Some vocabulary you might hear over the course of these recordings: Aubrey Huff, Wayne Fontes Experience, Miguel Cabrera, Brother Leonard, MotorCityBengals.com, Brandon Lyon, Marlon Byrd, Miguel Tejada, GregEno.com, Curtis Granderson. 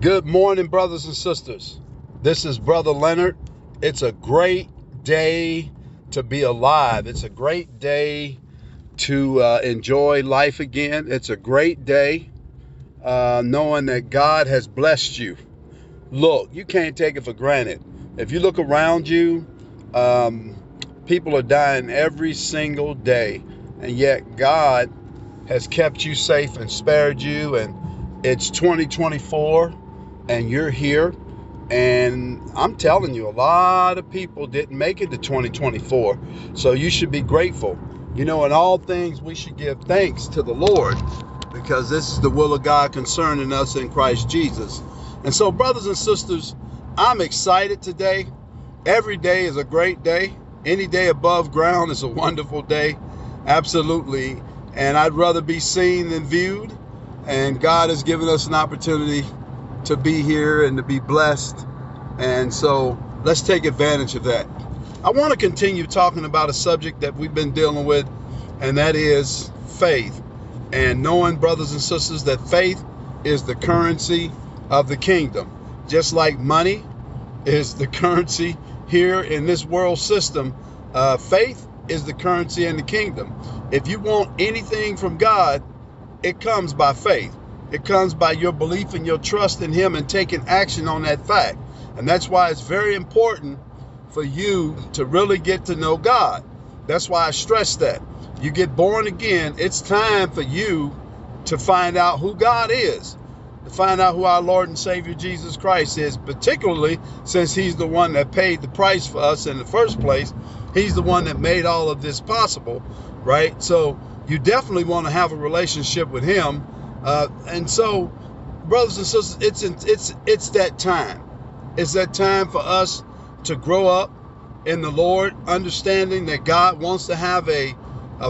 Good morning, brothers and sisters. This is Brother Leonard. It's a great day to be alive. It's a great day to enjoy life again. It's a great day knowing that God has blessed you. Look, you can't take it for granted. If you look around you, people are dying every single day, and yet God has kept you safe and spared you. And it's 2024. And you're here, and I'm telling you, a lot of people didn't make it to 2024, so you should be grateful. You know, in all things, we should give thanks to the Lord, because this is the will of God concerning us in Christ Jesus. And so, brothers and sisters, I'm excited today. Every day is a great day. Any day above ground is a wonderful day, absolutely. And I'd rather be seen than viewed, and God has given us an opportunity to be here and to be blessed, and so let's take advantage of that. I want to continue talking about a subject that we've been dealing with, and that is faith, and knowing, brothers and sisters, that faith is the currency of the kingdom. Just like money is the currency here in this world system, faith is the currency in the kingdom. If you want anything from God, it comes by faith. It comes by your belief and your trust in Him and taking action on that fact. And that's why it's very important for you to really get to know God. That's why I stress that. You get born again, it's time for you to find out who God is, to find out who our Lord and Savior Jesus Christ is, particularly since He's the one that paid the price for us in the first place. He's the one that made all of this possible, right? So you definitely want to have a relationship with Him. And so, brothers and sisters, it's that time. It's that time for us to grow up in the Lord, understanding that God wants to have a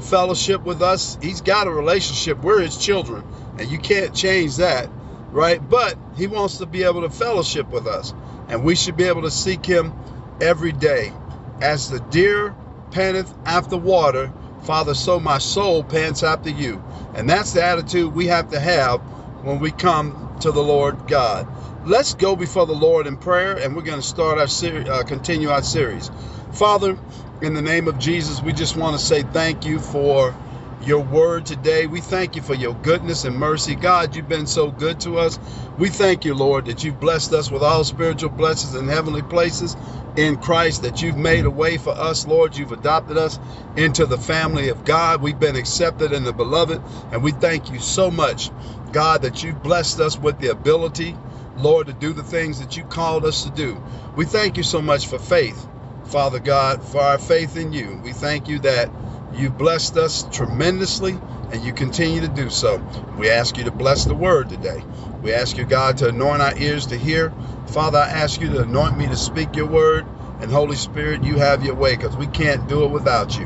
fellowship with us. He's got a relationship. We're His children, and you can't change that, right? But He wants to be able to fellowship with us, and we should be able to seek Him every day. As the deer panteth after water, Father, so my soul pants after you. And that's the attitude we have to have when we come to the Lord God. Let's go before the Lord in prayer, and we're going to start our series, continue our series. Father, in the name of Jesus, we just want to say thank you for your word today. We thank you for your goodness and mercy. God, you've been so good to us. We thank you, Lord, that you've blessed us with all spiritual blessings in heavenly places in Christ, that you've made a way for us, Lord. You've adopted us into the family of God. We've been accepted in the beloved, and we thank you so much, God, that you've blessed us with the ability, Lord, to do the things that you called us to do. We thank you so much for faith, Father God, for our faith in you. We thank you that you blessed us tremendously, and you continue to do so. We ask you to bless the word today. We ask you, God, to anoint our ears to hear. Father, I ask you to anoint me to speak your word. And Holy Spirit, you have your way, because we can't do it without you.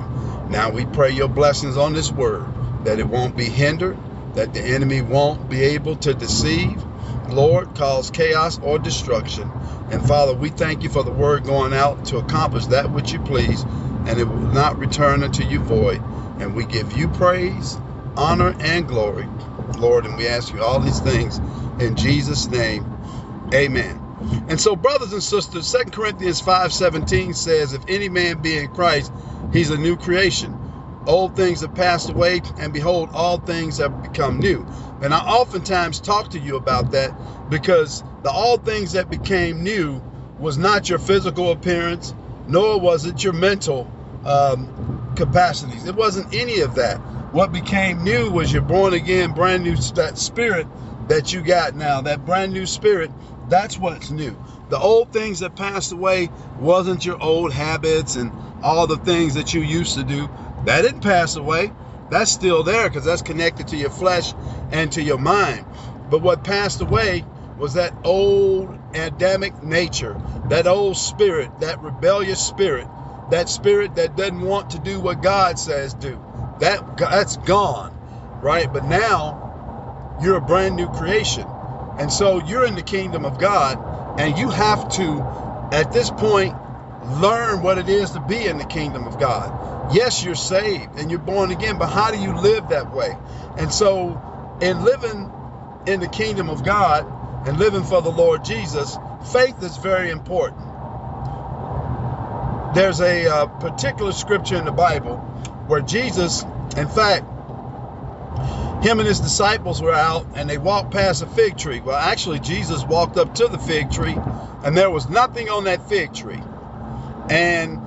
Now we pray your blessings on this word, that it won't be hindered, that the enemy won't be able to deceive, Lord, cause chaos or destruction. And Father, we thank you for the word going out to accomplish that which you please, and it will not return unto you void. And we give you praise, honor, and glory, Lord, and we ask you all these things in Jesus' name. Amen. And so, brothers and sisters, 2 Corinthians 5:17 says, if any man be in Christ, he's a new creation. Old things have passed away, and behold, all things have become new. And I oftentimes talk to you about that, because the all things that became new was not your physical appearance, nor was it your mental capacities. It wasn't any of that. What became new was your born again, brand new spirit that you got now, that brand new spirit. That's what's new. The old things that passed away wasn't your old habits and all the things that you used to do. That didn't pass away. That's still there, because that's connected to your flesh and to your mind. But what passed away was that old Adamic nature, that old spirit, that rebellious spirit that doesn't want to do what God says do. That's gone, right? But now you're a brand new creation. And so you're in the kingdom of God, and you have to, at this point, learn what it is to be in the kingdom of God. Yes, you're saved and you're born again, but how do you live that way? And so in living in the kingdom of God, and living for the Lord Jesus, faith is very important. There's a particular scripture in the Bible where Jesus, in fact, him and his disciples were out and they walked past a fig tree. Well, actually, Jesus walked up to the fig tree and there was nothing on that fig tree. And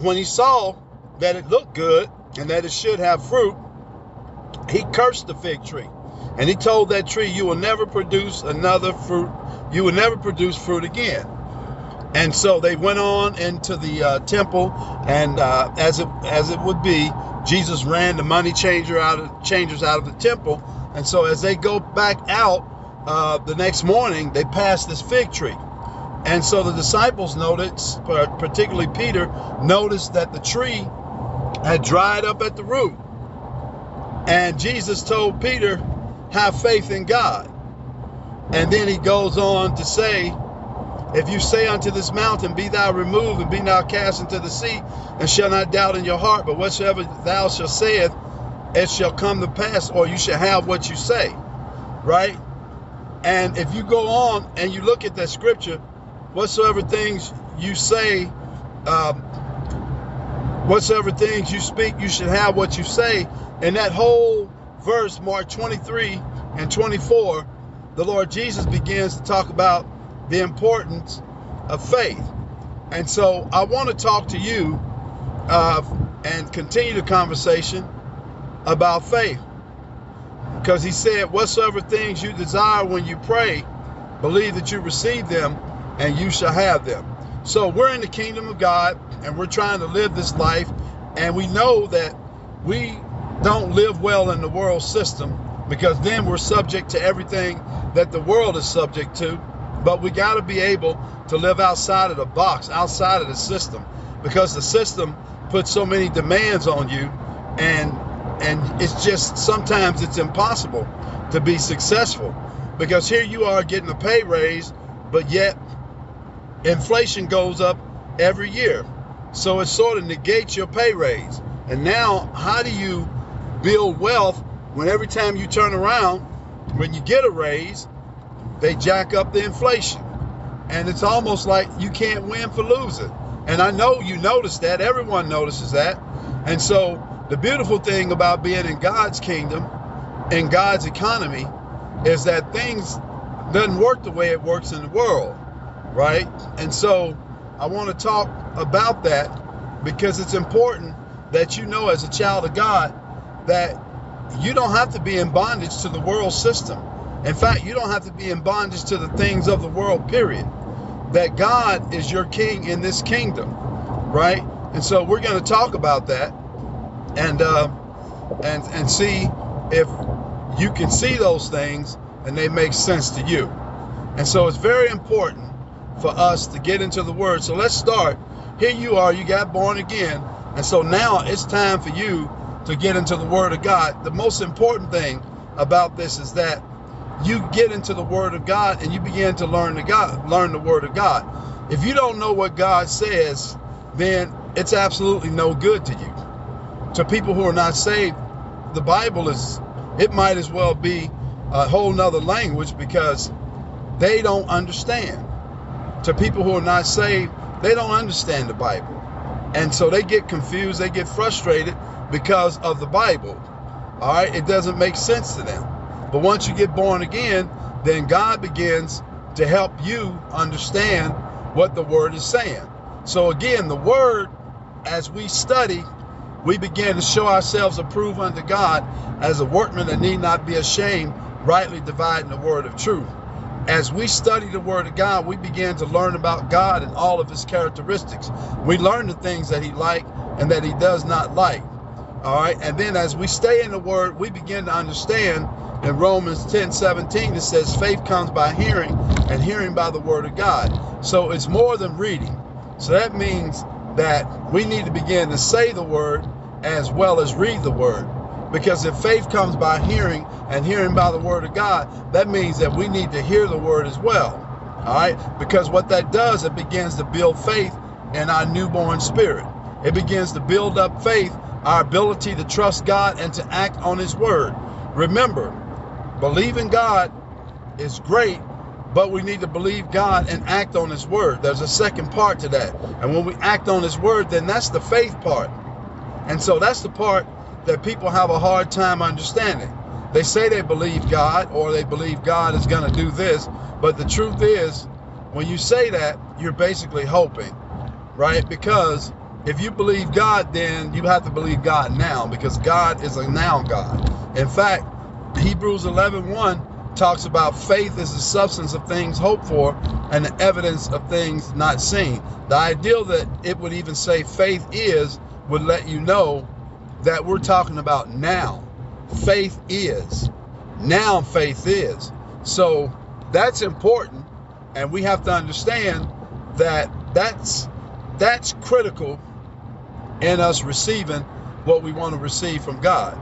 when he saw that it looked good and that it should have fruit, he cursed the fig tree. And he told that tree, you will never produce another fruit. You will never produce fruit again. And so they went on into the temple, and as it would be, Jesus ran the money changers out of the temple. And so as they go back out the next morning, they pass this fig tree. And so the disciples noticed, particularly Peter, noticed that the tree had dried up at the root. And Jesus told Peter, have faith in God. And then he goes on to say, if you say unto this mountain, be thou removed and be not cast into the sea, and shall not doubt in your heart, but whatsoever thou shalt sayeth, it shall come to pass, or you shall have what you say. Right? And if you go on and you look at that scripture, whatsoever things you say, whatsoever things you speak, you should have what you say. And that whole verse, Mark 23 and 24, the Lord Jesus begins to talk about the importance of faith. And so I want to talk to you and continue the conversation about faith, because he said, whatsoever things you desire when you pray, believe that you receive them and you shall have them. So we're in the kingdom of God and we're trying to live this life, and we know that we don't live well in the world system, because then we're subject to everything that the world is subject to. But we got to be able to live outside of the box, outside of the system, because the system puts so many demands on you, and it's just sometimes it's impossible to be successful, because here you are getting a pay raise, but yet inflation goes up every year. So it sort of negates your pay raise. And now how do you build wealth when every time you turn around, when you get a raise, they jack up the inflation? And it's almost like you can't win for losing. And I know you notice that. Everyone notices that. And so the beautiful thing about being in God's kingdom, in God's economy, is that things doesn't work the way it works in the world, right? And so I want to talk about that, because it's important that you know, as a child of God, that you don't have to be in bondage to the world system. In fact, you don't have to be in bondage to the things of the world, period. That God is your king in this kingdom, right? And so we're going to talk about that and see if you can see those things and they make sense to you. And so it's very important for us to get into the word. So let's start. Here you are, you got born again. And so now it's time for you to get into the word of God. The most important thing about this is that you get into the word of God and you begin to learn the word of God. If you don't know what God says, then it's absolutely no good to you. To people who are not saved, the Bible is, it might as well be a whole nother language, because they don't understand. To people who are not saved, they don't understand the Bible. And so they get confused, they get frustrated because of the Bible. All right, it doesn't make sense to them. But once you get born again, then God begins to help you understand what the word is saying. So again, the word, as we study, we begin to show ourselves approved unto God as a workman that need not be ashamed, rightly dividing the word of truth. As we study the word of God, we begin to learn about God and all of his characteristics. We learn the things that he likes and that he does not like. All right. And then as we stay in the word, we begin to understand in Romans 10:17, it says faith comes by hearing, and hearing by the word of God. So it's more than reading. So that means that we need to begin to say the word as well as read the word. Because if faith comes by hearing, and hearing by the word of God, that means that we need to hear the word as well. All right. Because what that does, it begins to build faith in our newborn spirit. It begins to build up faith, our ability to trust God and to act on his word. Remember, believe in God is great, but we need to believe God and act on his word. There's a second part to that. And when we act on his word, then that's the faith part. And so that's the part that people have a hard time understanding. They say they believe God, or they believe God is going to do this. But the truth is, when you say that, you're basically hoping, right? Because if you believe God, then you have to believe God now, because God is a now God. In fact, Hebrews 11:1 talks about faith is the substance of things hoped for and the evidence of things not seen. The idea that it would even say faith is would let you know that we're talking about now. Faith is. Now faith is. So that's important, and we have to understand that that's critical in us receiving what we want to receive from God.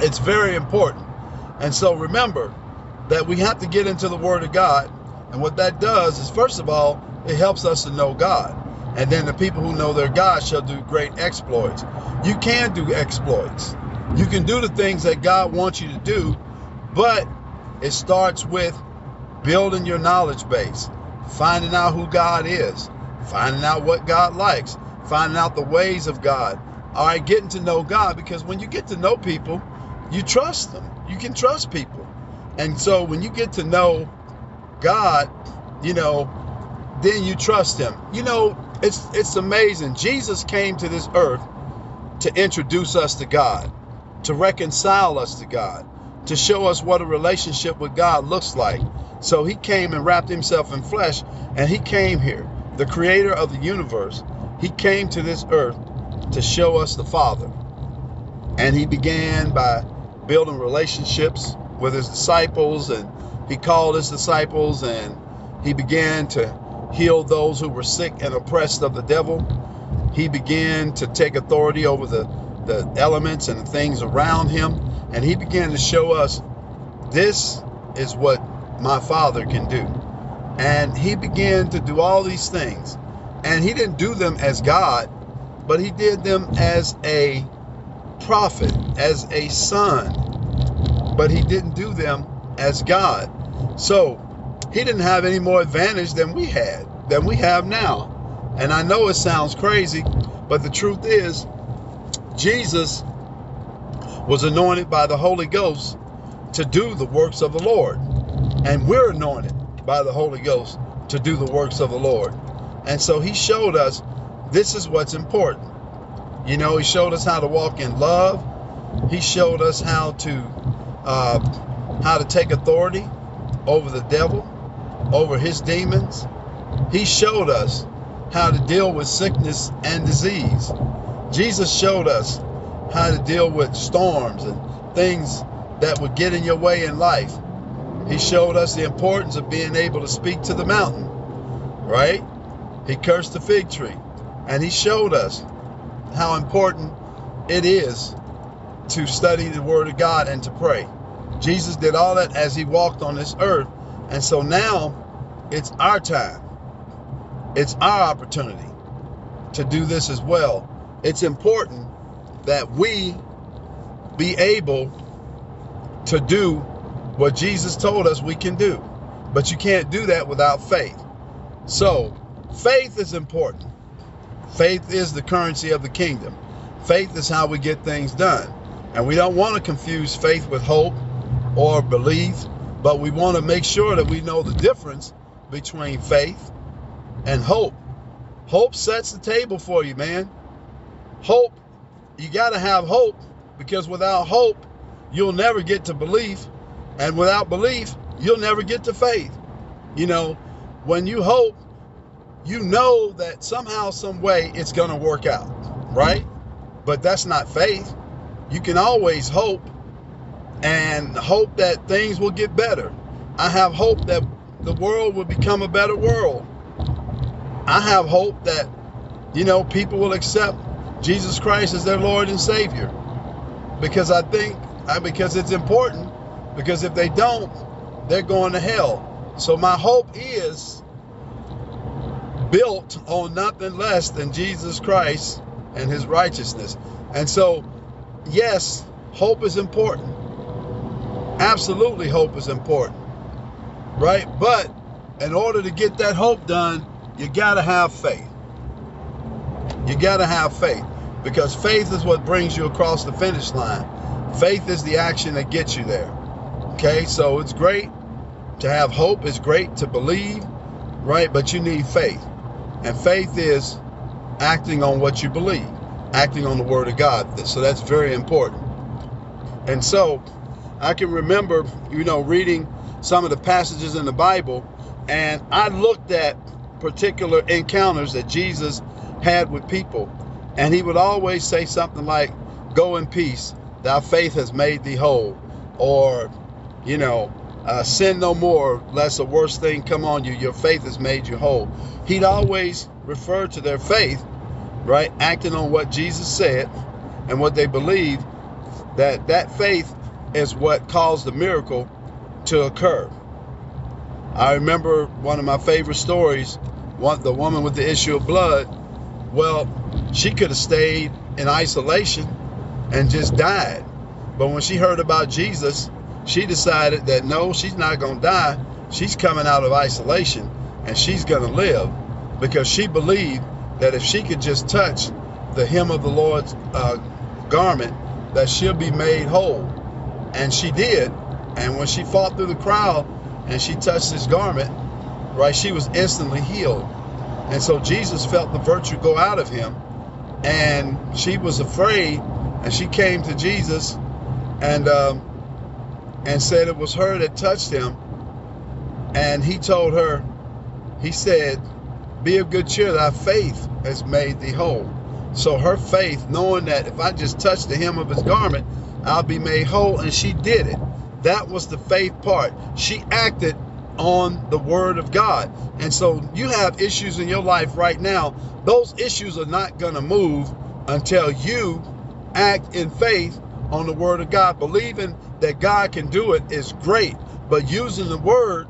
It's very important. And so remember that we have to get into the Word of God. And what that does is, first of all, it helps us to know God. And then the people who know their God shall do great exploits. You can do exploits. You can do the things that God wants you to do, but it starts with building your knowledge base, finding out who God is, finding out what God likes, finding out the ways of God. All right, getting to know God, because when you get to know people, you trust them. You can trust people. And so when you get to know God, then you trust him. It's amazing. Jesus came to this earth to introduce us to God, to reconcile us to God, to show us what a relationship with God looks like. So he came and wrapped himself in flesh, and he came here, the creator of the universe. He came to this earth to show us the Father. And he began by building relationships with his disciples, and he called his disciples, and he began to heal those who were sick and oppressed of the devil. He began to take authority over the elements and the things around him. And he began to show us, this is what my Father can do. And he began to do all these things. And he didn't do them as God, but he did them as a prophet, as a son. But he didn't do them as God. So he didn't have any more advantage than we have now. And I know it sounds crazy, but the truth is, Jesus was anointed by the Holy Ghost to do the works of the Lord. And we're anointed by the Holy Ghost to do the works of the Lord. And so he showed us this is what's important. He showed us how to walk in love. He showed us how to take authority over the devil, over his demons. He showed us how to deal with sickness and disease. Jesus showed us how to deal with storms and things that would get in your way in life. He showed us the importance of being able to speak to the mountain, right? He cursed the fig tree, and he showed us how important it is to study the Word of God and to pray. Jesus did all that as he walked on this earth. And so now it's our time. It's our opportunity to do this as well. It's important that we be able to do what Jesus told us we can do. But you can't do that without faith. So faith is important. Faith is the currency of the kingdom. Faith is how we get things done. And we don't want to confuse faith with hope or belief, but we want to make sure that we know the difference between faith and hope. Hope sets the table for you, man. Hope, you got to have hope, because without hope, you'll never get to belief. And without belief, you'll never get to faith. When you hope, you know that somehow, some way it's going to work out, right? But that's not faith. You can always hope, and hope that things will get better. I have hope that the world will become a better world. I have hope that, people will accept Jesus Christ as their Lord and Savior. Because it's important. Because if they don't, they're going to hell. So my hope is built on nothing less than Jesus Christ and his righteousness. And so, yes, hope is important. Absolutely, hope is important. right? But in order to get that hope done, you gotta have faith. You gotta have faith, because faith is what brings you across the finish line. Faith is the action that gets you there. Okay, so it's great to have hope, it's great to believe, right? But you need faith. And faith is acting on what you believe, acting on the Word of God. So that's very important. And so I can remember, you know, reading some of the passages in the Bible, and I looked at particular encounters that Jesus had with people, and he would always say something like, "Go in peace, thy faith has made thee whole," or, you know, "Sin no more, lest a worse thing come on you. Your faith has made you whole." He'd always refer to their faith, right, acting on what Jesus said and what they believed, that faith is what caused the miracle to occur. I remember one of my favorite stories, the woman with the issue of blood. Well, she could have stayed in isolation and just died. But when she heard about Jesus, she decided that no, she's not going to die. She's coming out of isolation and she's going to live, because she believed that if she could just touch the hem of the Lord's garment, that she'll be made whole. And she did. And when she fought through the crowd and she touched his garment, right, she was instantly healed. And so Jesus felt the virtue go out of him, and she was afraid, and she came to Jesus and said it was her that touched him. And he told her, he said, "Be of good cheer, thy faith has made thee whole." So her faith, knowing that if I just touch the hem of his garment, I'll be made whole, and she did it. That was the faith part. She acted on the Word of God. And so you have issues in your life right now. Those issues are not going to move until you act in faith on the Word of God. Believing that God can do it is great, but using the Word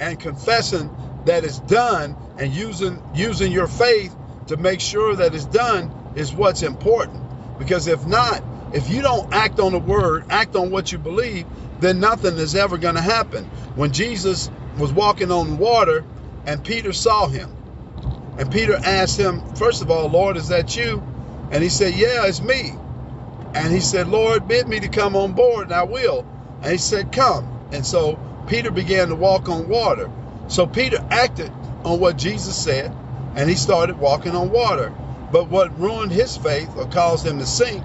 and confessing that it's done, and using your faith to make sure that it's done, is what's important. Because if not, if you don't act on the Word, act on what you believe, then nothing is ever going to happen. When Jesus was walking on water and Peter saw him, and Peter asked him, first of all, "Lord, is that you?" And he said, "Yeah, it's me." And he said, "Lord, bid me to come on board, and I will." And he said, "Come." And so Peter began to walk on water. So Peter acted on what Jesus said, and he started walking on water. But what ruined his faith or caused him to sink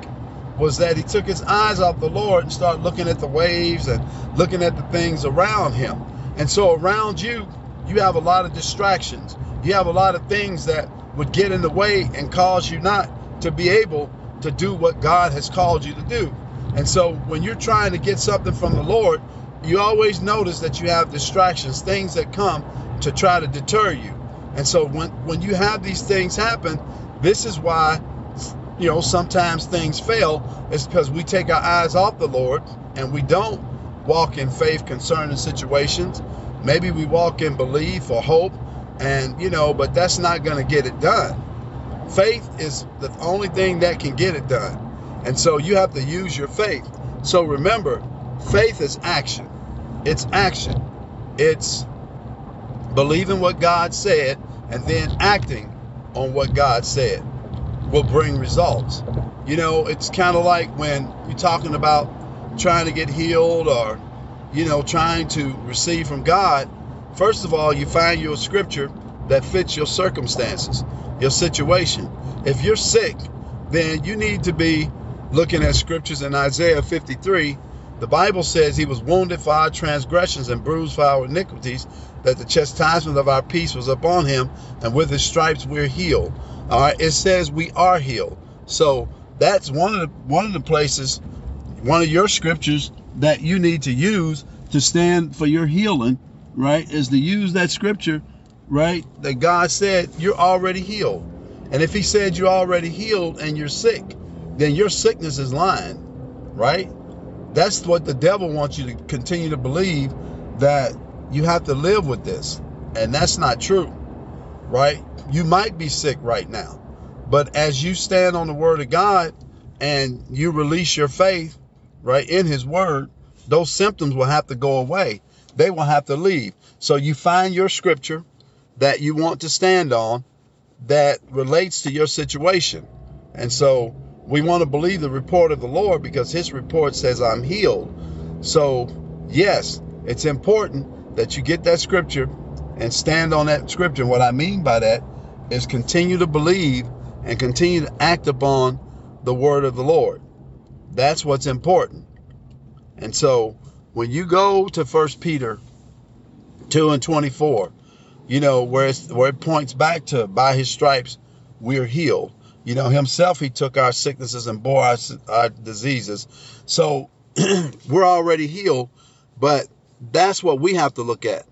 was that he took his eyes off the Lord and started looking at the waves and looking at the things around him. And so around you, you have a lot of distractions. You have a lot of things that would get in the way and cause you not to be able to do what God has called you to do. And so when you're trying to get something from the Lord, you always notice that you have distractions, things that come to try to deter you. And so when you have these things happen, this is why, you know, sometimes things fail. It's because we take our eyes off the Lord and we don't walk in faith concerning situations. Maybe we walk in belief or hope, and, you know, but that's not going to get it done. Faith is the only thing that can get it done. And so you have to use your faith. So remember, faith is action. It's action. It's believing what God said and then acting on what God said will bring results. You know, it's kind of like when you're talking about trying to get healed or, you know, trying to receive from God. First of all, you find your scripture that fits your circumstances, your situation. If you're sick, then you need to be looking at scriptures in Isaiah 53. The Bible says he was wounded for our transgressions and bruised for our iniquities, that the chastisement of our peace was upon him, and with his stripes we're healed. All right, it says we are healed. So that's one of the places, one of your scriptures that you need to use to stand for your healing, right, is to use that scripture, right, that God said you're already healed. And if he said you're already healed and you're sick, then your sickness is lying, right? That's what the devil wants you to continue to believe, that you have to live with this. And that's not true, right? You might be sick right now, but as you stand on the Word of God and you release your faith, right, in his Word, those symptoms will have to go away. they will have to leave. So you find your scripture that you want to stand on that relates to your situation. And so we want to believe the report of the Lord because his report says I'm healed. So yes, it's important that you get that scripture and stand on that scripture. And what I mean by that is continue to believe and continue to act upon the word of the Lord. That's what's important. And so when you go to 1 Peter 2:24, you know, where it points back to by his stripes, we're healed. You know, himself, he took our sicknesses and bore our diseases. So we're already healed, but that's what we have to look at.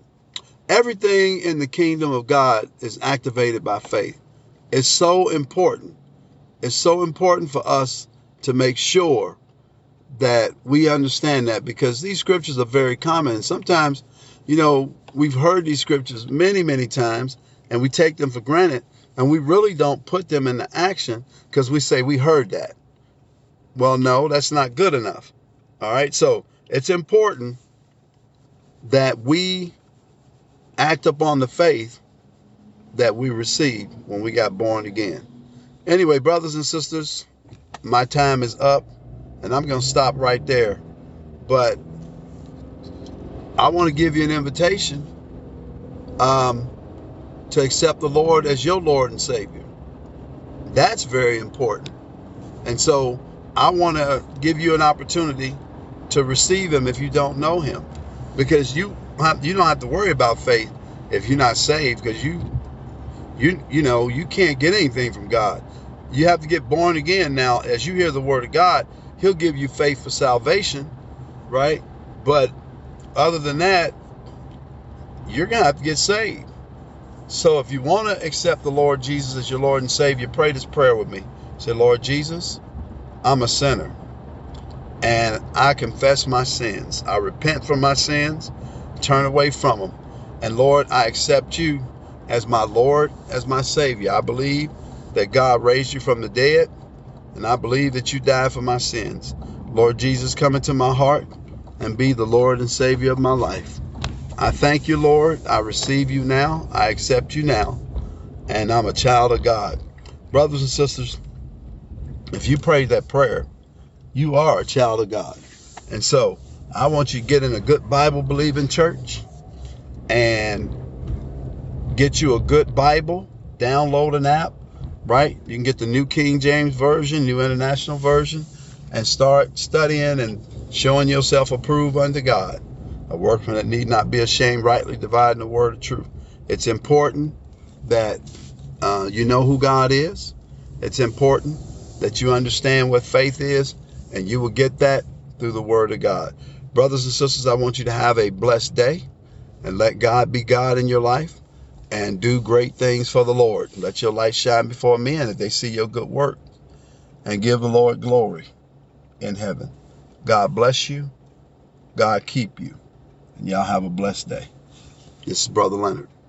Everything in the kingdom of God is activated by faith. It's so important. It's so important for us to make sure that we understand that, because these scriptures are very common. And sometimes, you know, we've heard these scriptures many, many times and we take them for granted and we really don't put them into action because we say we heard that. Well, no, that's not good enough. All right. So it's important that we act upon the faith that we received when we got born again. Anyway, brothers and sisters, my time is up and I'm going to stop right there. But I want to give you an invitation to accept the Lord as your Lord and Savior. That's very important. And so I want to give you an opportunity to receive him if you don't know him, because you don't have to worry about faith if you're not saved, because you know, you can't get anything from God. You have to get born again. Now, as you hear the word of God, he'll give you faith for salvation, right? But other than that, you're going to have to get saved. So if you want to accept the Lord Jesus as your Lord and Savior, pray this prayer with me. Say, Lord Jesus, I'm a sinner and I confess my sins. I repent from my sins, turn away from them. And Lord, I accept you as my Lord, as my Savior. I believe that God raised you from the dead, and I believe that you died for my sins. Lord Jesus, come into my heart and be the Lord and Savior of my life. I thank you, Lord. I receive you now. I accept you now. And I'm a child of God. Brothers and sisters, if you prayed that prayer, you are a child of God. And so I want you to get in a good Bible-believing church and get you a good Bible, download an app, right? You can get the New King James Version, New International Version, and start studying and showing yourself approved unto God, a workman that need not be ashamed, rightly dividing the word of truth. It's important that you know who God is. It's important that you understand what faith is, and you will get that through the word of God. Brothers and sisters, I want you to have a blessed day and let God be God in your life. And do great things for the Lord. Let your light shine before men that they see your good work. And give the Lord glory in heaven. God bless you. God keep you. And y'all have a blessed day. This is Brother Leonard.